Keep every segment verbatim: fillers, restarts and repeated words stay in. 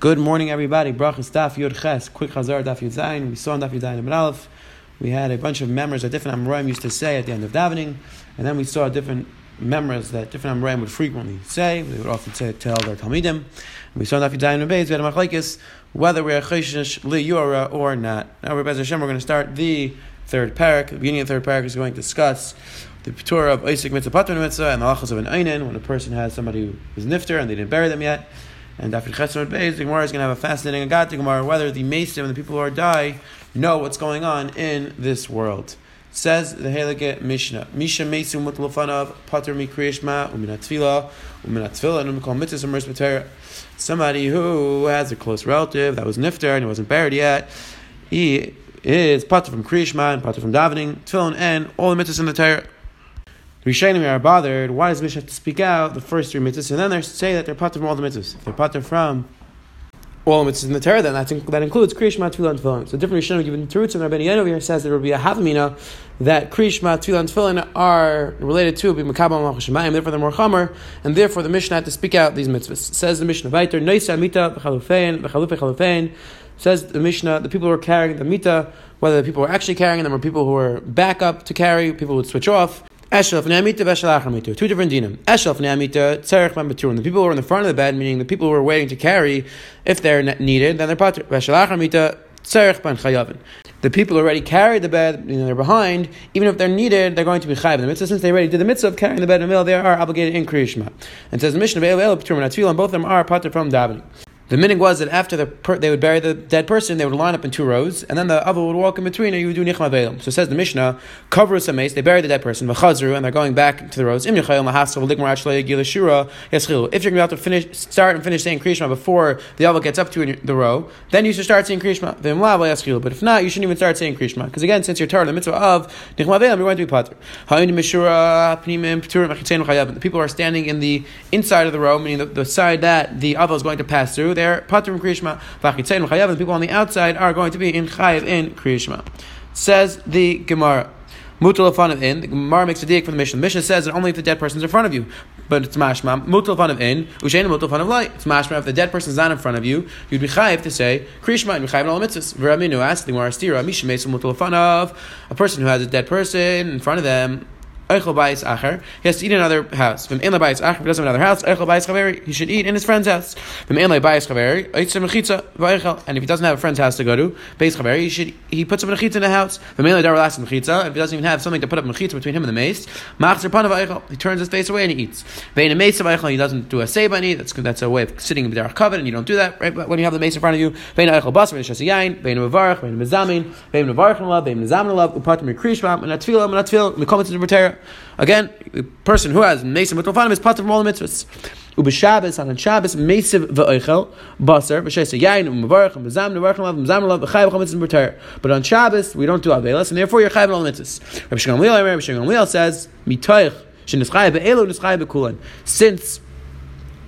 Good morning, everybody. Brachas Daf Yud Ches. Quick Chazar Daf Yud Zayin. We saw on Daf Yud Zayin and Aleph. We had a bunch of members that different Amoraim used to say at the end of davening, and then we saw different members that different Amoraim would frequently say. They would often say tell their Talmidim. We saw on Daf Yud Zayin and Beis we had a machlekes whether we are chayshish liyura or not. Now, Beis Hashem, we're going to start the third parak. The beginning of the third parak is going to discuss the pater of Isaac mitzvah, pater mitzvah, and the halachas of an Aina when a person has somebody who is nifter and they didn't bury them yet. And after Chesed Beis, the Gemara is going to have a fascinating agata Gemara whether the Mesim and the people who are die know what's going on in this world. Says the Halakha Mishnah, Misha Mesim Mutlofanav Patr Mi Kriyishma Umina Tfila Umina Tfil and Umikol Mitzvah Pater. Somebody who has a close relative that was nifter and he wasn't buried yet, he is Patr from Kriyishma and Patr from davening, Tfil and all the mitzvahs in the Torah. The Rishaynim are bothered. Why does Mishnah have to speak out the first three mitzvahs and then they say that they're pater from all the mitzvahs? If they're pater from all the mitzvahs in the Torah, then that's in, that includes Kriyishma, Tulan, and Tfil. So different Rishaynim given truths, and Rabbi Yen over here says there will be a havamina that Kriyishma, Tulan, and Tfil are related to be Makabal Machashemayim. Therefore, they're more chamer, and therefore the Mishnah had to speak out these mitzvahs. Says the Mishnah, Vaiter Neisa Mita B'Chalufein B'Chalufe Chalufein. Says the Mishnah, the people who are carrying the Mita, whether the people were actually carrying them or people who were backup to carry, people would switch off. Eshel fnei amita, v'eshel achar amita. Two different dinim. Eshel fnei amita, tzarich b'matur. The people who are in the front of the bed, meaning the people who are waiting to carry, if they're needed, then they're pater. V'eshel achar amita, tzarich b'an chayavin. The people who already carried the bed, you know, they're behind, even if they're needed, they're going to be chayav. The mitzvah, since they already did the mitzvah of carrying the bed in the middle, they are obligated in Kriyishma. And it says, Mishnah be'el el b'tur m'natzvil, and both of them are pater from davening. The minhag was that after the per- they would bury the dead person, they would line up in two rows, and then the Ava would walk in between, and you would do nichma ve'elim. So says the Mishnah, kavru sa mace, they bury the dead person, v'chazru, and they're going back to the rows. If you're going to be able to finish, start and finish saying Kriyishma before the Ava gets up to the row, then you should start saying Kriyishma. But if not, you shouldn't even start saying Kriyishma, because again, since you're tired of the mitzvah of nichma ve'elim, you're going to be pater. The people who are standing in the inside of the row, meaning the, the side that the Ava is going to pass through, they're pater from Kriyishma, and the people on the outside are going to be in Chayev in Kriyishma. Says the Gemara, Mutalafanav in, the Gemara makes a diak from the Mishnah. The Mishnah says that only if the dead person's in front of you, but it's mashma, Mutalafanav in, Ushain Mutalafanav light. It's mashma, if the dead person's not in front of you, you'd be Chayev to say Kriyishma and be Chayev in all mitzvahs. V'raminu asks the Gemara, Stira, Misha Mesim Mutalafanav, a person who has a dead person in front of them, he has to eat in another house. If he doesn't have another house, he should eat in his friend's house. And if he doesn't have a friend's house to go to, he should he puts up a mechitza in the house. If he doesn't even have something to put up a mechitza between him and the mace, he turns his face away and he eats. He doesn't do a seibani. That's that's a way of sitting in b'derech kavod, and you don't do that right when you have the mace in front of you. Again, the person who has Mesim with Tofanim is pater from all the mitzvahs. Ube Shabbos, on Shabbos, Mesiv v'oichel, Basar, V'shesa Yain, Umavarech, Mezam, Nevarchlav, Mezam, Lav, Chayav, Chametz, B'Ter. But on Shabbos, we don't do Avelas, and therefore you're Chayav in all the mitzvahs. Rabbi Shimon Rabbi Shimon says, Mitoich, Shenischai be'elu, Nischai be'kulan. Since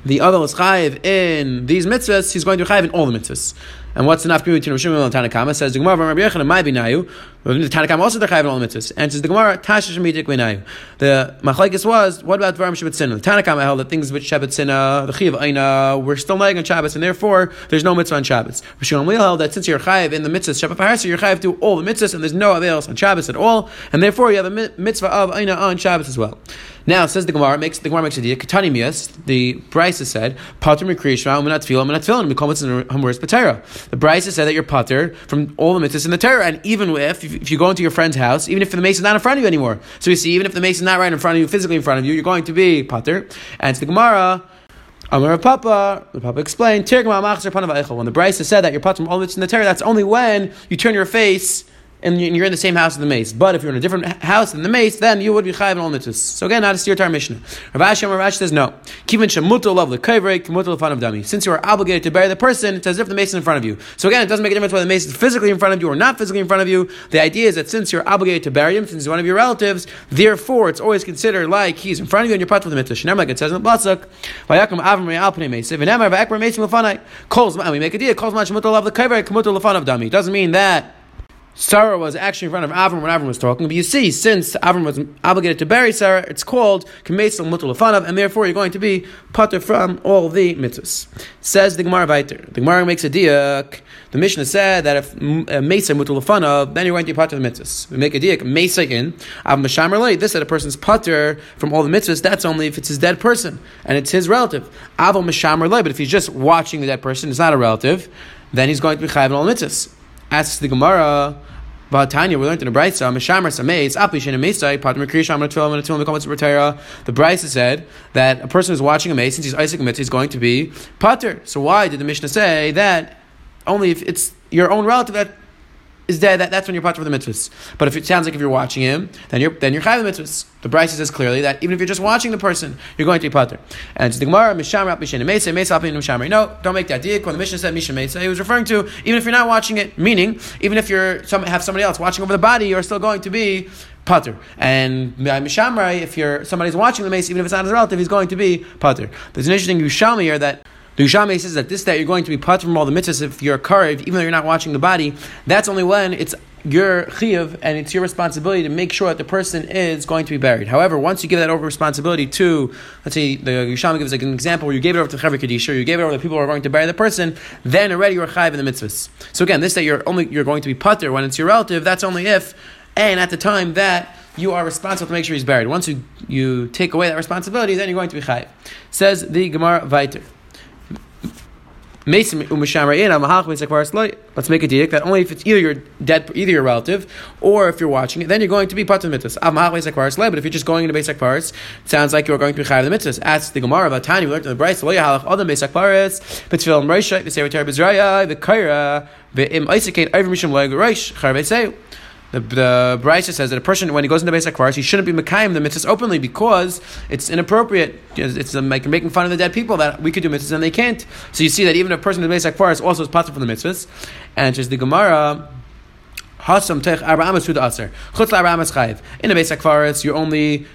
the Avel is Chayav in these mitzvahs, he's going to be Chayav in all the mitzvahs. And what's enough between Roshimil and Tanakama? Says the Gemara, Rabbi Yechon, my binayu. The Tanakama also the Chayav in all the mitzvahs. And says the Gemara, Tashish mitik binayu. The machlekes was, what about Dvarim Shabbat Sina? The Tanakama held that things with Shabbat Sina, the Chayav Aina, we're still not on Shabbos, and therefore there's no mitzvah on Shabbos. Roshimil held that since you're Chayav in the mitzvahs, Shabbat Parasa, you're Chayav to all the mitzvahs, and there's no avails on Shabbos at all, and therefore you have a mitzvah of Aina on Shabbos as well. Now says the Gemara, makes the Gemara makes a idea. Katani mias, the Bryce said, pater mikriyishma umenat tefillah umenat tefillah and mikolmitz and hamuris b'Torah. The Bryce said that you're pater from all the mitzvahs in the Torah, and even if, if you go into your friend's house, even if the mace is not in front of you anymore. So you see, even if the mace is not right in front of you, physically in front of you, you're going to be pater. And it's the Gemara. Amar Papa, the Papa explained, tirgma machzer panav eichel. When the Bryce said that you're pater from all the mitzvahs in the Torah, that's only when you turn your face and you're in the same house as the mace. But if you're in a different house than the mace, then you would be chayav in all mitzvahs. So again, not a steer to our Mishnah. Rav Ashi Amar Rashi says no. Since you are obligated to bury the person, it's as if the mace is in front of you. So again, it doesn't make a difference whether the mace is physically in front of you or not physically in front of you. The idea is that since you're obligated to bury him, since he's one of your relatives, therefore it's always considered like he's in front of you and you're part of the mitzvah. Like it says in the Blatzuk, we make a deal. It doesn't mean that Sarah was actually in front of Avram when Avram was talking. But you see, since Avram was obligated to bury Sarah, it's called K'meisel Mutal Lefanav, and therefore you're going to be pater from all the mitzvahs. Says the Gemara Vaiter. The Gemara makes a diak. The Mishnah said that if Mesa Mutal Lefanav, then you're going to be pater the mitzvahs. We make a diak, Mesa in, Av Mashamar Lei. This that a person's pater from all the mitzvahs, that's only if it's his dead person, and it's his relative. Av Mashamar Lei, but if he's just watching the dead person, it's not a relative, then he's going to be chayav in all mitzvahs. Asks the Gemara, but Tanya, we learned in the Braisa, Meshamer Sameis, Apishin and Mesa, Patr Krishma and Tfil and Tulan becomes Patera. The Bryce said that a person who's watching a mace, since he's Isaac Mitzvah, he's going to be Patr. So why did the Mishnah say that only if it's your own relative that is dead, that, that's when you're Patr for the mitzvahs? But if it sounds like if you're watching him, then you're then you're Chayev the mitzvahs. The Bryce says clearly that even if you're just watching the person, you're going to be Patr. And the Gemara, Meshamer Apishin and Mesa, Mesa Apishin and Meshamer. No, don't make that diak. When the Mishnah said Mishnah Mesa, he was referring to even if you're not watching it, meaning even if you're some, have somebody else watching over the body, you're still going to be Patr. And Meshamer, if you're somebody's watching the mace, even if it's not his relative, he's going to be Patr. There's an interesting Yushalmi here that the Rishaynim says that this that you're going to be pater from all the mitzvahs if you're a karev, even though you're not watching the body. That's only when it's your chayev and it's your responsibility to make sure that the person is going to be buried. However, once you give that over responsibility to, let's say the Rishaynim gives like an example where you gave it over to the Chaver Kedisha, you gave it over to the people who are going to bury the person, then already you're chayev in the mitzvahs. So again, this that you're only you're going to be pater when it's your relative. That's only if and at the time that you are responsible to make sure he's buried. Once you you take away that responsibility, then you're going to be chayev. Says the Gemara Vaiter. Let's make a diak that only if it's either your dead, either your relative, or if you're watching it, then you're going to be patur mitzvahs. But if you're just going into Beis HaKlars, it sounds like you're going to be chayav the mitzvahs. As the Gemara of Tanya, we learned in the Bryce, the The, the Bryce says that a person, when he goes into Beis HaKlars, he shouldn't be mekayim the mitzvahs openly because it's inappropriate. It's like making fun of the dead people that we could do mitzvahs and they can't. So you see that even a person in the Beis HaKlars also is patur from the mitzvahs. And just the Gemara, hasam tech arba amas hu da'aser. Chutz la'arba amas chayiv. In the Beis HaKlars, you're only...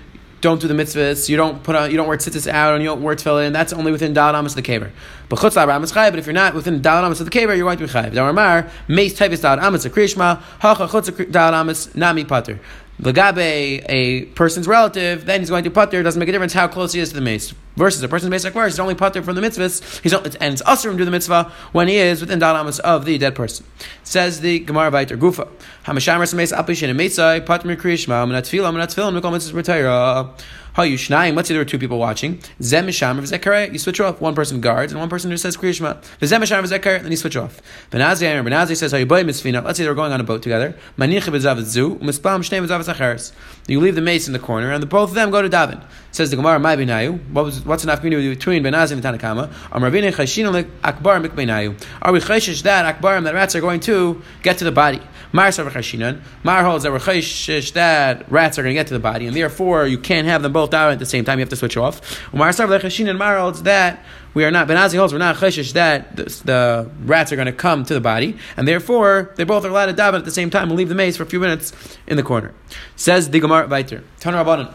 don't do the mitzvahs, you don't put on, you don't wear tzitzis out, and you don't wear tefillin. That's only within dalad amos of the kaver. But chutz la'arba amas chayiv. But if you're not within dalad amos of the kaver, you're going to be chayiv. Dar amar meis type is dalad amos of Kriyishma. Hacha chutz dalad amos nami pater. Lagabe a person's relative, then he's going to pater. It doesn't make a difference how close he is to the mace. Versus a person's basic words, he's only pater from the mitzvahs. He's not, and it's usher him do the mitzvah when he is within dalad amos of the dead person. Says the Gemara Vaiter Gufa. Hamashamar sameis apishin and meisai pater mi Kriyishma. Amenat tefil, amenat tefil, and mikol mitzvahs b'tayra. How you shnayim? Let's say there were two people watching. Zem mishamar v'zekare. You switch off. One person guards and one person who says Kriyishma. Zem mishamar v'zekare. Then you switch off. Benazi and Benazi says how you boy mitzvina. Let's say they were going on a boat together. Manich b'zav zu u'mispam shnei b'zav zacharis. You leave the mace in the corner and the both of them go to daven. Says the Gemara, "My binayu." What was what's enough community between Benazi and Tanakama? Amravine chayshinalik akbar mikbenayu. Are we chayshish that akbarim that rats are going to get to the body? Mar saver chayshinan. Mar holds that we're chayshish that rats are going to get to the body, and therefore you can't have them both out at the same time, you have to switch off. Umar Sarv Lechashin and Mar holds that we are not, Benazi holds we're not Cheshish that the, the rats are going to come to the body, and therefore they both are allowed to daven at the same time and leave the mace for a few minutes in the corner. Says the Gemara Vaiter. Tanu Rabbanan.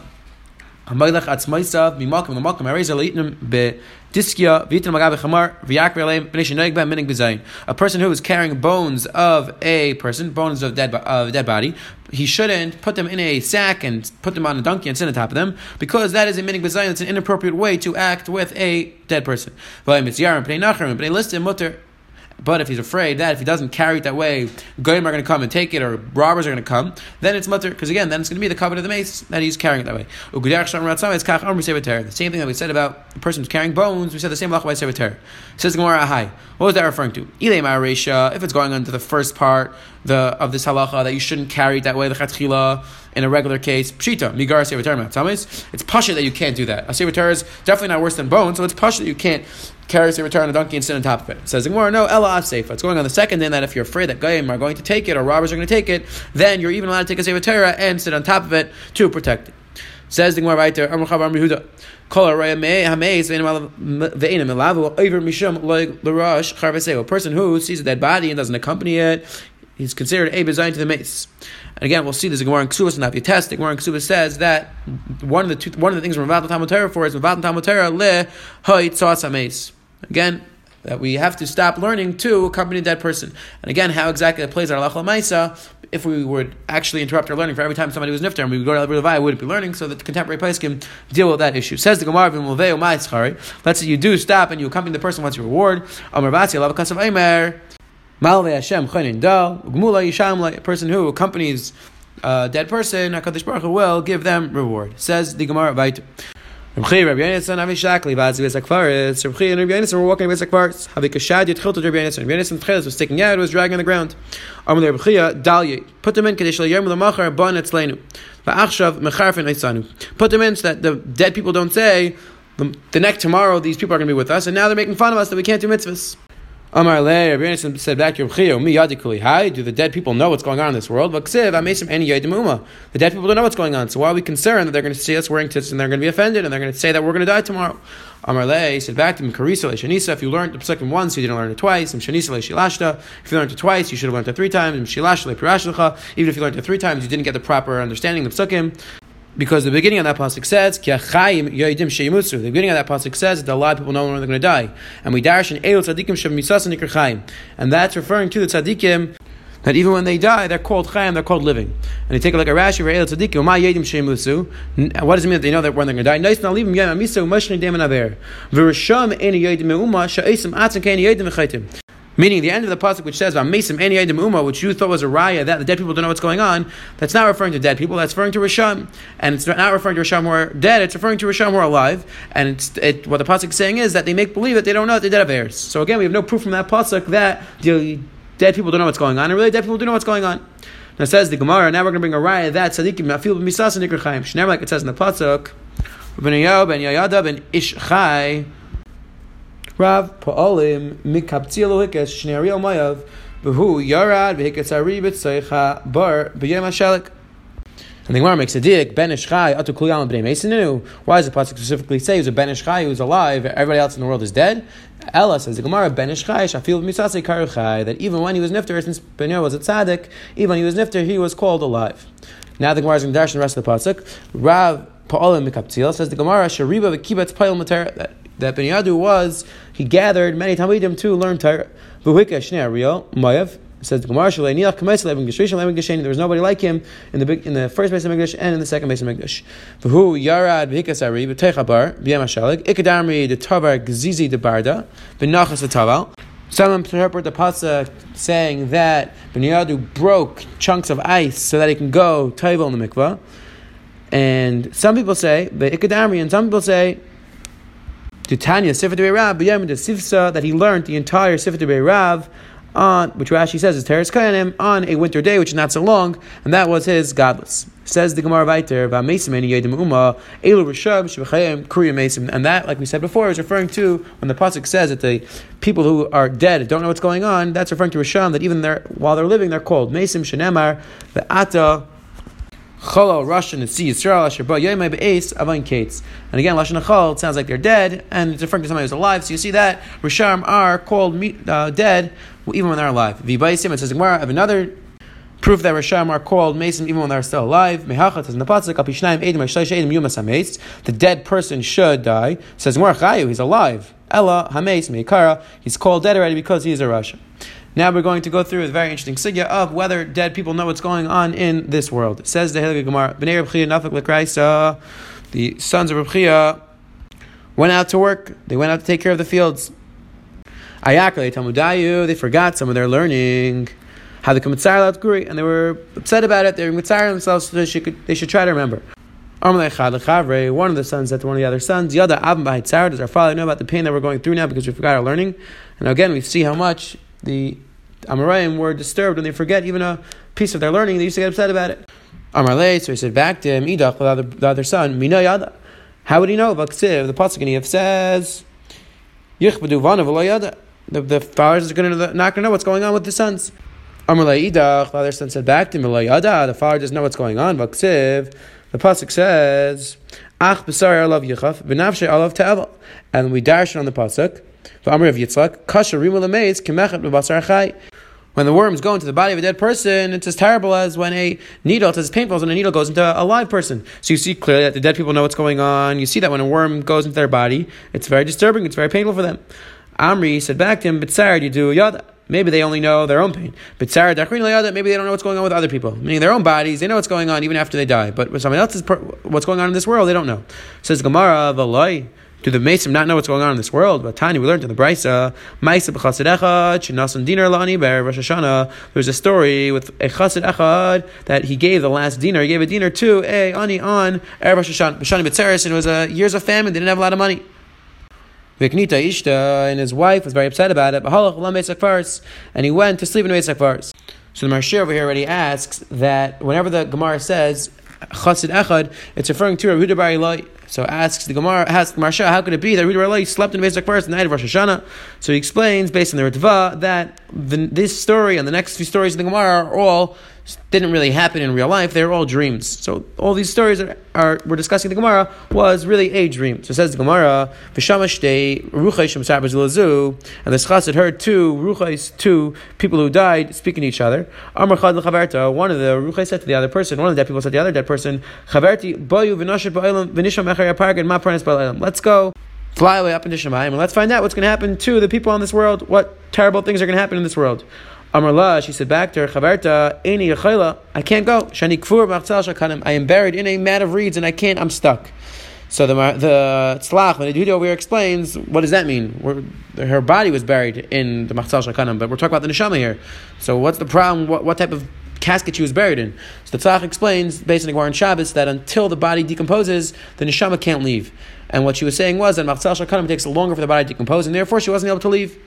Hamaylech atzmaisav mimalkim l'malkim harezer leitnim be diskia v'yitin magav chamar v'yakri aleim b'nei shenoig b'hem minig b'zayin. A person who is carrying bones of a person, bones of dead of a dead body, he shouldn't put them in a sack and put them on a donkey and sit on top of them because that is a minig b'zayin. It's an inappropriate way to act with a dead person. But if he's afraid that if he doesn't carry it that way, goyim are going to come and take it, or robbers are going to come, then it's mutter, because again, then it's going to be the covenant of the mace that he's carrying it that way. The same thing that we said about the person who's carrying bones, we said the same lach by sevater. Says Gemara Ahai. What was that referring to? If it's going on to the first part the of this halacha that you shouldn't carry it that way, the chatchila, in a regular case, pshita, migar sevater matzamais, it's pasha that you can't do that. A sevater is definitely not worse than bone, so it's pasha that you can't carries a return on a donkey and sit on top of it. It says, no, Ella Aseifa. It's going on the second then that if you're afraid that Goyim are going to take it or robbers are going to take it, then you're even allowed to take a Seva Torah and sit on top of it to protect it. Says the Gemara Vaiter, Amr Chabar Mehuda, Kol Araya Hameis Ve'ena Melavu Oiver Mishum Loig L'Rosh Charveseo. A person who sees a dead body and doesn't accompany it, he's considered a bezayin to the mace. And again, we'll see this in Gemara in Ksubas and Avites. The Gemara in Ksubas says that one of the two, one of the things we're Mavad L'Talmud Torah for is Mavad L'Talmud Torah Le Hay Tzas Hameis. Again, that we have to stop learning to accompany a dead person. And again, how exactly that plays our Lachal Maisa if we would actually interrupt our learning for every time somebody was nifter and we would go to Rabbi Levi, we wouldn't be learning, so that the contemporary place can deal with that issue. Says the Gemara, let's say you do stop and you accompany the person wants your reward. A person who accompanies a dead person, HaKadosh Baruch Hu will give them reward. Says the Gemara, Vayit. Rabbi Chia, Rabbi Yenison, Avi Shakli, Vaz Beis HaKlars. Rabbi Chia and Rabbi Yenison were walking to Beis HaKlars. Avi Kashad Yitchil to Rabbi Yenison. Rabbi Yenison Tchilis was sticking out, it was dragging on the ground. Amr Rabbi Chia, Dalyeh. Put them in, Kadesh L'yom L'machar, Bon Etzleinu. Va'achshav Mecharfin Eitzanu. Put them in so that the dead people don't say, the next tomorrow these people are going to be with us, and now they're making fun of us that we can't do mitzvahs. Amar Le, Rabbi Yenison said back to Rabbi Chia, Mi Yadikuli Hai, do the dead people know what's going on in this world? V'ksiv, Mesim Eni Yadim Uma. The dead people don't know what's going on, so why are we concerned that they're going to see us wearing tits and they're going to be offended and they're going to say that we're going to die tomorrow? Amar Le said back to him, Kariso Shanisa, if you learned the Pesachim once, you didn't learn it twice. And Shanisa Shilashta, if you learned it twice, you should have learned it three times. And Shilashta Pirashlicha, even if you learned it three times, you didn't get the proper understanding of the Pesachim. Because the beginning of that pasuk says, the beginning of that pasuk says that a lot of people know when they're going to die. And we dash in Eil Tzadikim Shev Misas Nikr Chaim. And that's referring to the Tzadikim, that even when they die, they're called Chaim, they're called living. And you take a look at Rashi, Eil Tzadikim, Ma Yedim Shemusu. What does it mean that they know that when they're going to die? Nice, now leave them, Yem Amiso, Mashni Deman Aver. V'risham Eni Yedim Me'uma, Sha'esim Atzim K'eni Yedim V'chaitim. Meaning the end of the pasuk which says Mesim Eni Yedim Uma, which you thought was a raya that the dead people don't know what's going on, that's not referring to dead people, that's referring to Risham. And it's not referring to Risham who are dead, it's referring to Risham who are alive. And it's, it, what the pasuk is saying is that they make believe that they don't know that they're dead of heirs. So again, we have no proof from that pasuk that the dead people don't know what's going on, and really dead people do know what's going on. Now says the Gemara, now we're going to bring a raya that Tzadikim Afil B'misas and Nikr Chaim. Shneim, like it says in the pasuk, Ben Yayo Ben Yayada Ben Ish Chai. Rav Pa'olim Mikapti Elohikes Shnei Mayav Behu Yarad Vehikatsari B'Tzeicha Bar B'Yem HaShalek. And the Gemara makes a dik, Ben Ish Chai Atu Kulyam B'nei Meisinu. Why does the pasuk specifically say who's a Ben Ish Chai who's alive, everybody else in the world is dead? Ella says the Gemara, Ben Ish Chai Shafil B'Misasei Karu Chai, that even when he was nifter, since Benyo was a tzaddik, even when he was nifter, he was called alive. Now the Gemara is going to dash the rest of the pasuk. Rav Pa'olim Mikapti says the Gemara, Shariba V'Kibetz Pa'il Matera, that that Ben Yadu was, he gathered many Talmidim to learn Torah. V'huika shnei ariel mayav, says the Gemara, shalei nilach kameis le'evim geshrish le'evim geshein, there was nobody like him in the big, in the first Beis HaMikdash and in the second Beis HaMikdash. V'hu yarad v'hikasari v'teicha bar b'yem ha'shalag ikadarmi d'tavar gzizi d'barda v'nachas v'taval. Some interpret the pasuk saying that Ben Yadu broke chunks of ice so that he can go teivel in the mikvah. And some people say, v'ikadarmi, and some people say, Tanya, that he learned the entire Sifrei Rav on, which Rashi says is Teres Kayanim, on a winter day, which is not so long, and that was his godless. Says the Gemara Vayter, and that, like we said before, is referring to when the pasuk says that the people who are dead don't know what's going on. That's referring to Risham, that even they're, while they're living, they're called Mesim Shenemar Ve'ata. Cholo, Russian, it's Yisrael, Ashurba, Yoimai, Beis, Avain, Kates. And again, Lashon Chol, it sounds like they're dead, and it's referring to somebody who's alive. So you see that Risham are called uh, dead even when they're alive. V'baisim, it says Gemara, I have another proof that Risham are called Mesim even when they're still alive. Mehachat says in the pasuk, Al pi shnayim eidim, al shlosh eidim, yumas hameis. The dead person should die. It says Gemara, Chayev, he's alive. Ella hameis meikara, he's called dead already because he's a Russian. Now we're going to go through a very interesting sugya of whether dead people know what's going on in this world. It says the Hilga Gemara, Bnei Reb Chia Nafek leBraisa, the sons of Reb Chia went out to work. They went out to take care of the fields. Ayakle Tamudayu, they forgot some of their learning. How they Mitzar Guri, and they were upset about it. They were Mitzar themselves, so they should, they should try to remember. One of the sons said to one of the other sons, Yada Abim B'Haitzar, does our father know about the pain that we're going through now because we forgot our learning? And again, we see how much the Amoraim were disturbed when they forget even a piece of their learning. They used to get upset about it. Amar Lei, so he said back to him, Idach, the other, the other son, Mina Yada. How would he know? Vaksiv, the pasuk in Chayev says, Yichbedu vanav lo yada. The, the fathers are going to not going to know what's going on with the sons. Amar Lei, Idach, the other son said back to him, Lo yada. The father doesn't know what's going on. Vaksiv, the pasuk says, Ach b'sari alav yichaf v'nafshei alav te'aval. And we darshan on the pasuk. When the worms go into the body of a dead person, it's as terrible as when a needle, it's as painful as when a needle goes into a live person. So you see clearly that the dead people know what's going on. You see that when a worm goes into their body, it's very disturbing, it's very painful for them. Amri said back to him, Bitsar, you do yada. Maybe they only know their own pain. But Sarah Dakrin, maybe they don't know what's going on with other people, meaning their own bodies. They know what's going on even after they die. But with someone else's, what's going on in this world, they don't know. Says Gemara, V'loi. Do the Mesim not know what's going on in this world? But Tani, we learned in the Braisa, Maisa b'chasedecha, chinasun dinar la'ani ber Rosh Hashanah. There's a story with a chassid echad that he gave the last dinar. He gave a dinar to a ani on erev Rosh Hashanah. B'shani b'tzeres, and it was a years of famine. They didn't have a lot of money. Viknita ishta, and his wife was very upset about it. B'halach la Mesa first, and he went to sleep in Mesa first. So the Marshir over here already asks that whenever the Gemara says chassid echad, it's referring to a Yehuda bar Eloi. So asks the Gemara, asks Marsha, how could it be that Yehuda bar Eloi slept in Beis HaKlars the night of Rosh Hashanah? So he explains, based on the Ritva, that the, this story and the next few stories in the Gemara are all didn't really happen in real life. They were all dreams. So all these stories are, are we're discussing the Gemara was really a dream. So it says the Gemara, Vishamashte Ruchais Shem Sabazulazu, and the Chassid heard two Ruchais, two people who died speaking to each other. Amar Chad L'Chaverta, one of the Ruchais said to the other person, one of the dead people said to the other dead person, Chaverti Bayu V'Noshet Ba'Elam V'Nisham Echar Yaparg and Ma Pranes Ba'Elam. Let's go fly away up into Shemayim and let's find out what's going to happen to the people in this world. What terrible things are going to happen in this world? Amarla, she said back to her, Chaverta, Aini Yachayla, I can't go. Shani Kfur Machzal Shakanim, I am buried in a mat of reeds and I can't, I'm stuck. So the the Tzlach, when the Yehuda over here explains, what does that mean? We're, her body was buried in the Machzal Shakanim, but we're talking about the Neshama here. So what's the problem? What, what type of casket she was buried in? So the Tzlach explains, based on the Gemara and Shabbos, that until the body decomposes, the Neshama can't leave. And what she was saying was that Machzal Shakanim takes longer for the body to decompose, and therefore she wasn't able to leave.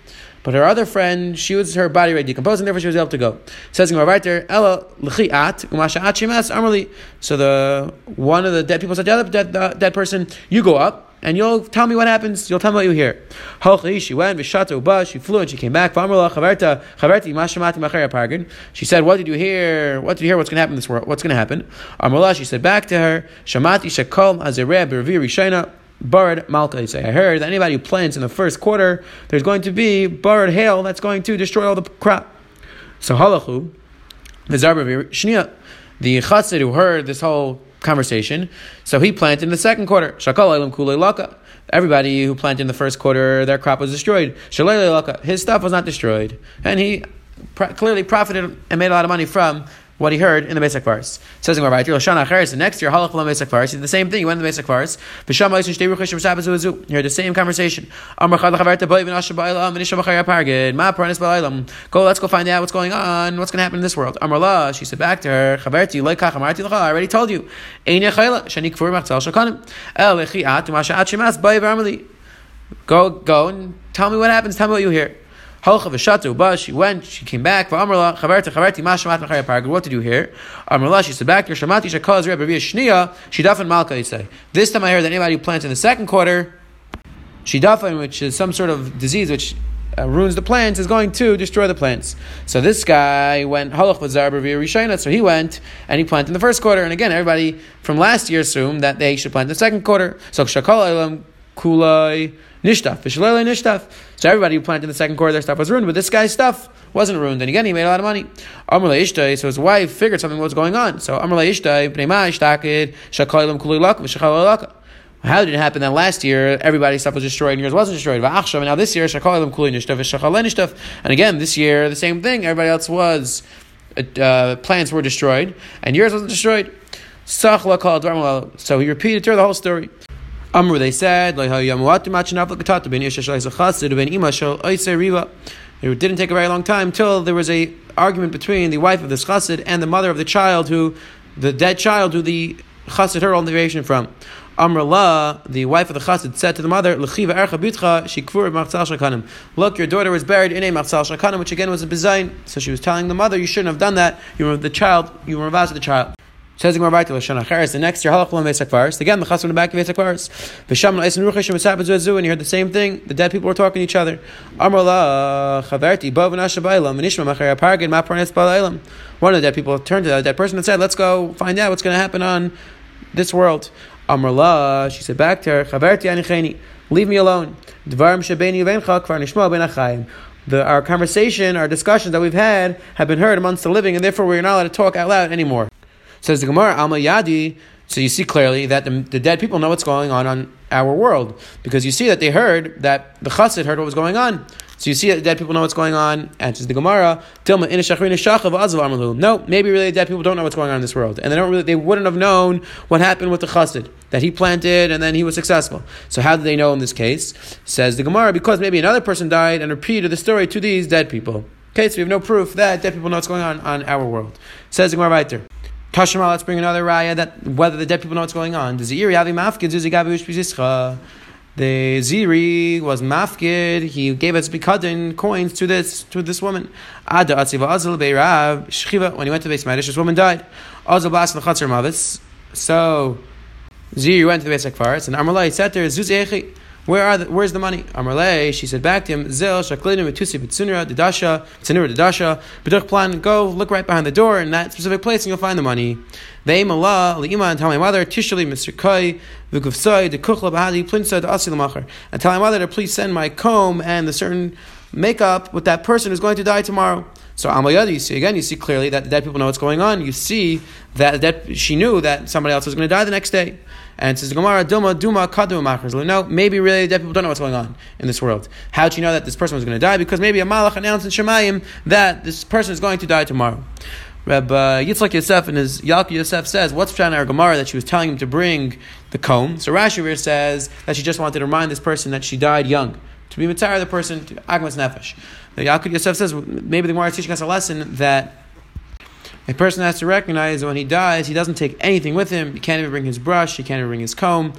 But her other friend, she was her body already decomposed, and therefore she was able to go. Says Gemara right there, Ella l'chiat u'masha'at shemas amrli. So the one of the dead people said to the other dead, uh, dead person, "You go up, and you'll tell me what happens. You'll tell me what you hear." Halchi, she went v'shata uba. She flew and she came back. V'amrla chaverta chaverti mashemati machera pargin. She said, "What did you hear? What did you hear? What's going to happen in this world? What's going to happen?" Amrla, she said back to her, "Shamati shekol azireh b'revi Rishaynim." Barred Malka, say, I heard that anybody who plants in the first quarter, there's going to be barred hail that's going to destroy all the crop. So halachu, the zarbavi shnia, the chassid who heard this whole conversation, so he planted in the second quarter. Shakal elam kulei laka. Everybody who planted in the first quarter, their crop was destroyed. Shalei laka, his stuff was not destroyed, and he pr- clearly profited and made a lot of money from what he heard in the basic verse. Says in the next year, halach la basic verse. He did the same thing. He went to the basic verse. He heard the same conversation. Go, let's go find out what's going on. What's going to happen in this world? Amrla, she said back to her, I already told you. Go, go and tell me what happens. Tell me what you hear. She went, she came back. What did you hear? She said back to her, this time I heard that anybody who plants in the second quarter, shidafin, which is some sort of disease which Uh, ruins the plants, is going to destroy the plants. So this guy went, so he went and he planted in the first quarter. And again, everybody from last year assumed that they should plant in the second quarter. So Kulai nishtaf, vishalele nishtaf. So everybody who planted in the second quarter, their stuff was ruined, but this guy's stuff wasn't ruined. And again, he made a lot of money. Amr leishtai, so his wife figured something was going on. So Amr leishtai, b'nei ishtakid, shakalelam kulei lak, vishalele lak. How did it happen that last year everybody's stuff was destroyed and yours wasn't destroyed? Va'achshav, and now this year shakalelam kulei nishtaf, vishalele nishtaf. And again, this year the same thing. Everybody else was uh, plants were destroyed and yours wasn't destroyed. So he repeated to her the whole story. Amru, they said, it didn't take a very long time till there was an argument between the wife of this chassid and the mother of the child who, the dead child who the chassid heard all the narration from. Amrullah, the wife of the chassid, said to the mother, look, your daughter was buried in a machzal shakanim, which again was a bizayin. So she was telling the mother, you shouldn't have done that. You were the child, you were involved with the child. Says the next year, halach lo Mesa Kvaris. Again, the chassid in the back of Mesa Kvaris. V'sham la'esin ruchei shemisab zuzu, and you heard the same thing. The dead people were talking to each other. Amar la chaverti bov v'nasha ba'elam v'nishma machar yapargin ma parnes ba'elam. One of the dead people turned to the dead person and said, "Let's go find out what's going to happen on this world." Amar la, she said back to her, "Chaverti anicheni, leave me alone." Dvarim shebeini uvencha kvar nishma benachayim. The, our conversation, our discussions that we've had have been heard amongst the living, and therefore we are not allowed to talk out loud anymore. Says the Gemara, Alma Yadi. So you see clearly that the, the dead people know what's going on on our world, because you see that they heard that the chassid heard what was going on. So you see that dead people know what's going on. Answers the Gemara. No, maybe really dead people don't know what's going on in this world, and they don't really, they wouldn't have known what happened with the chassid that he planted and then he was successful. So how do they know in this case? Says the Gemara, because maybe another person died and repeated the story to these dead people. Okay, so we have no proof that dead people know what's going on on our world. Says the Gemara Patr. Tashma, let's bring another raya that whether the dead people know what's going on. The Ziri was mafkid. He gave us bikadin coins to this to this woman. When he went to Beis HaMedrash, this woman died. So Ziri went to the Beis HaKlars and Amalei sat there. Zuz Echi, where are the, where's the money? Amalei, she said back to him, Zil Shaklinu Mitusi Bitsunra Dadasha Tsunura Dadasha B'duch Plan. Go look right behind the door in that specific place and you'll find the money. They Malah Liima, and tell my mother Tishuli Mister Kai V'Gufsai DeKuchla Bahadi Plinsa DeAsil Macher, and tell my mother to please send my comb and the certain makeup with that person who's going to die tomorrow. So Amalei, you see again, you see clearly that the dead people know what's going on. You see that, that she knew that somebody else was going to die the next day. And it says Gemara, Duma, Duma, Kadum, Machers. No, maybe really the dead people don't know what's going on in this world. How do you know that this person was going to die? Because maybe a Malach announced in Shemayim that this person is going to die tomorrow. Rabbi Yitzchak Yosef and his Yalki Yosef says, what's Pshat in our Gemara that she was telling him to bring the comb? So Rashi here says that she just wanted to remind this person that she died young, to be mitzvah the person to Agmas Nefesh. The Yalki Yosef says maybe the Gemara is teaching us a lesson that a person has to recognize that when he dies, he doesn't take anything with him. He can't even bring his brush. He can't even bring his comb.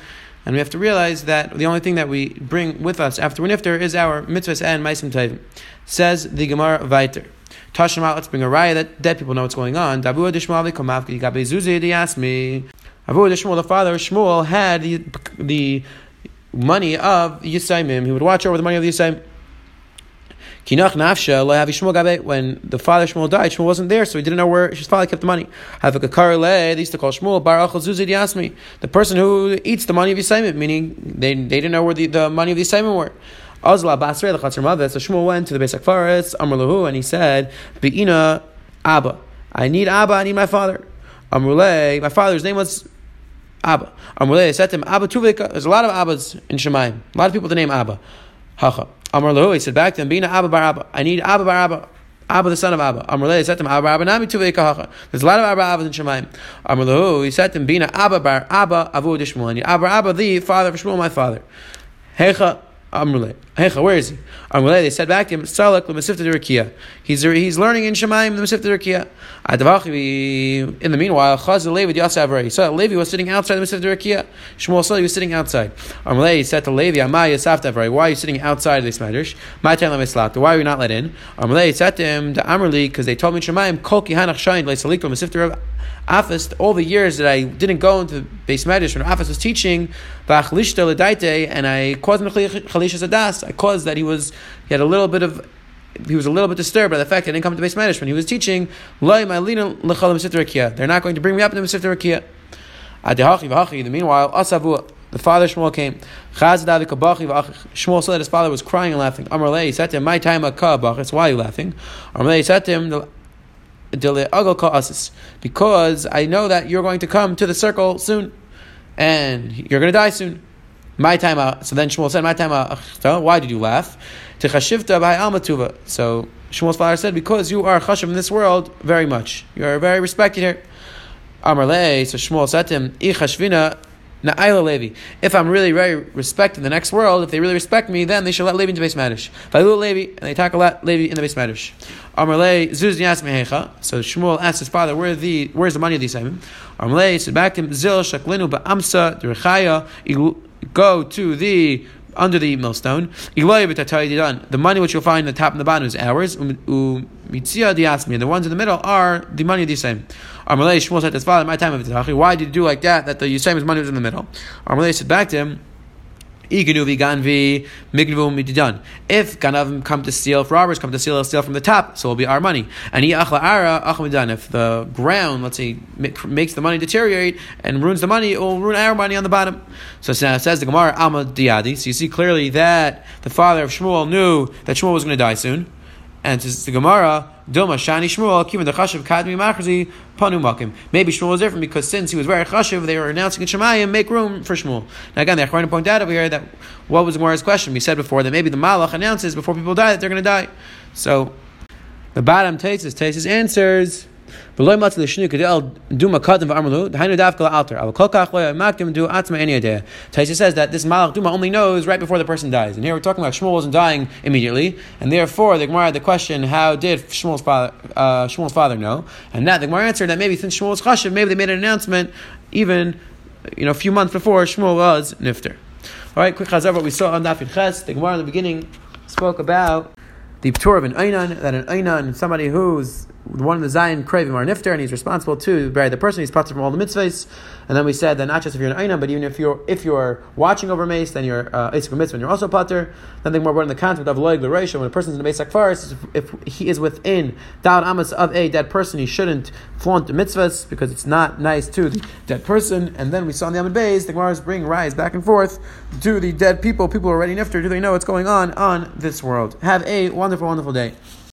And we have to realize that the only thing that we bring with us after we nifter is our mitzvahs and meisim tayvim. Says the Gemara Vayter. Tashma, let's bring a raya that dead people know what's going on. Dabu adishmavi komavki gabe zuzi diyasmi. Abu adishmal, the father of Shmuel, had the, the money of Yisaimim. He would watch over the money of the Yisaimim. When the father of Shmuel died, Shmuel wasn't there, so he didn't know where his father kept the money. They used to call Shmuel Bar Achal Zuzi Diyasmi, the person who eats the money of Yisaimim, meaning they they didn't know where the, the money of Yisaimim were. Azla Basre, the Chatzar Mavah. So Shmuel went to the Beis HaKlars, Amr Lahu, and he said, Be'ina Abba, I need Abba, I need my father. Amruleh, my father's name was Abba. Amruleh said to him, Abba Tuvika. There's a lot of Abbas in Shemayim, a lot of people with the name Abba. Hacha. Amar Lahu, he said back to him, Bina Abba Bar Abba. I need Abba Bar Abba. Abba the son of Abba. Amar Lahu, he said to him, Abba Abba Nami Tuvei Kahacha. There's a lot of Abba Abbas in Shemayim. Amar Lahu, he said to him, Bina Abba Bar Abba Avu Dishmuel. I need Abba Abba, the father of Shmuel, my father. Hecha Amar Lahu. Hecha, where is he? Amar Lahu, they said back to him, Salak L'masifta D'Rakia. He's he's learning in Shemayim the Masifta D'Rakia. Adavachi, in the meanwhile, Chaz Levi D'Yasa Avrei. So Levi was sitting outside the Masifta D'Rakia. Shmuel saw he was sitting outside. Amar Lahu said to Levi, Amai Yasaf Davrai, why are you sitting outside of this medrash? My time Lamislakta, why are we not let in? Amar Lahu said to him, the Amrli, because they told me Shemayim, Kolki Hanach Shain, Leisalik, Masifta Afis, all the years that I didn't go into the base medrash when Afis was teaching, Vachlishta Ledaite, and I caused him Chalisha Sadas. I caused that he was, he had a little bit of, he was a little bit disturbed by the fact that I didn't come to base management. He was teaching, they're not going to bring me up in the Masifta D'Rakia. Meanwhile, Asavu, the father Shmuel came. Shmuel saw that his father was crying and laughing. Amar Lehi said to him, my time That's why are you laughing? Amar Lehi said to him, because I know that you're going to come to the circle soon, and you're going to die soon. My time out. So then Shmuel said, my time out. Why did you laugh? So Shmuel's father said, because you are chashiv in this world very much. You are very respected here. Amar Lehi, so Shmuel said to him, if I'm really very respected in the next world, if they really respect me, then they should let Levi into Beis Medrash. If I let Levi, and they talk a lot, Levi in the Beis Medrash. Amar Lehi, Zuz Nias Mehecha. So Shmuel asked his father, where the where's the money of the assignment? Amar Lehi said back to him, Zil Shaklinu Ba'amsa Derechaya Ilu. Go to the under the millstone. The money which you'll find in the top and the bottom is ours. And the ones in the middle are the money of the Yisayim. Amalei Shmuel said to his father, my time of the why did you do like that? That the Yisayim's money was in the middle. Amalei said back to him, if ganavim come to steal, if robbers come to steal, they'll steal from the top, so it'll be our money. And if the ground, let's say, makes the money deteriorate and ruins the money, it will ruin our money on the bottom. So it says the Gemara, Alma Diadi. So you see clearly that the father of Shmuel knew that Shmuel was going to die soon. And since the Gemara, Doma Shani Shmuel, Kivan the Chashav Kadmi Machzi Panu Makim. Maybe Shmuel was different because since he was very Chashav, they were announcing in Shemayim, make room for Shmuel. Now again, they're trying to point out over here that what was Gemara's question? We said before that maybe the Malach announces before people die that they're going to die. So the bottom Taisus Taisus answers. Taisa says that this Malach Duma only knows right before the person dies. And here we're talking about Shmuel wasn't dying immediately. And therefore, the Gemara had the question, how did Shmuel's father, uh, Shmuel's father know? And that the Gemara answered that maybe since Shmuel was Chashiv, maybe they made an announcement even you know, a few months before Shmuel was nifter. All right, quick chazar, what we saw on Dafid Ches. The Gemara in the beginning spoke about the p'tur of an Einan, that an Einan, somebody who's one of the Zion craving or nifter, and he's responsible to bury the person. He's pater from all the mitzvahs. And then we said that not just if you're an Aina, but even if you're if you're watching over mace, then you're uh, a mitzvah, and you're also pater. Then the more brought in the concept of loig l'reisha, when a person's in the Beis HaKlars, if, if he is within da'at amas of a dead person, he shouldn't flaunt the mitzvahs because it's not nice to the dead person. And then we saw in the Amid Beis, the Gemara's bring rise back and forth to the dead people. People who are already nifter. Do they know what's going on on this world? Have a wonderful, wonderful day.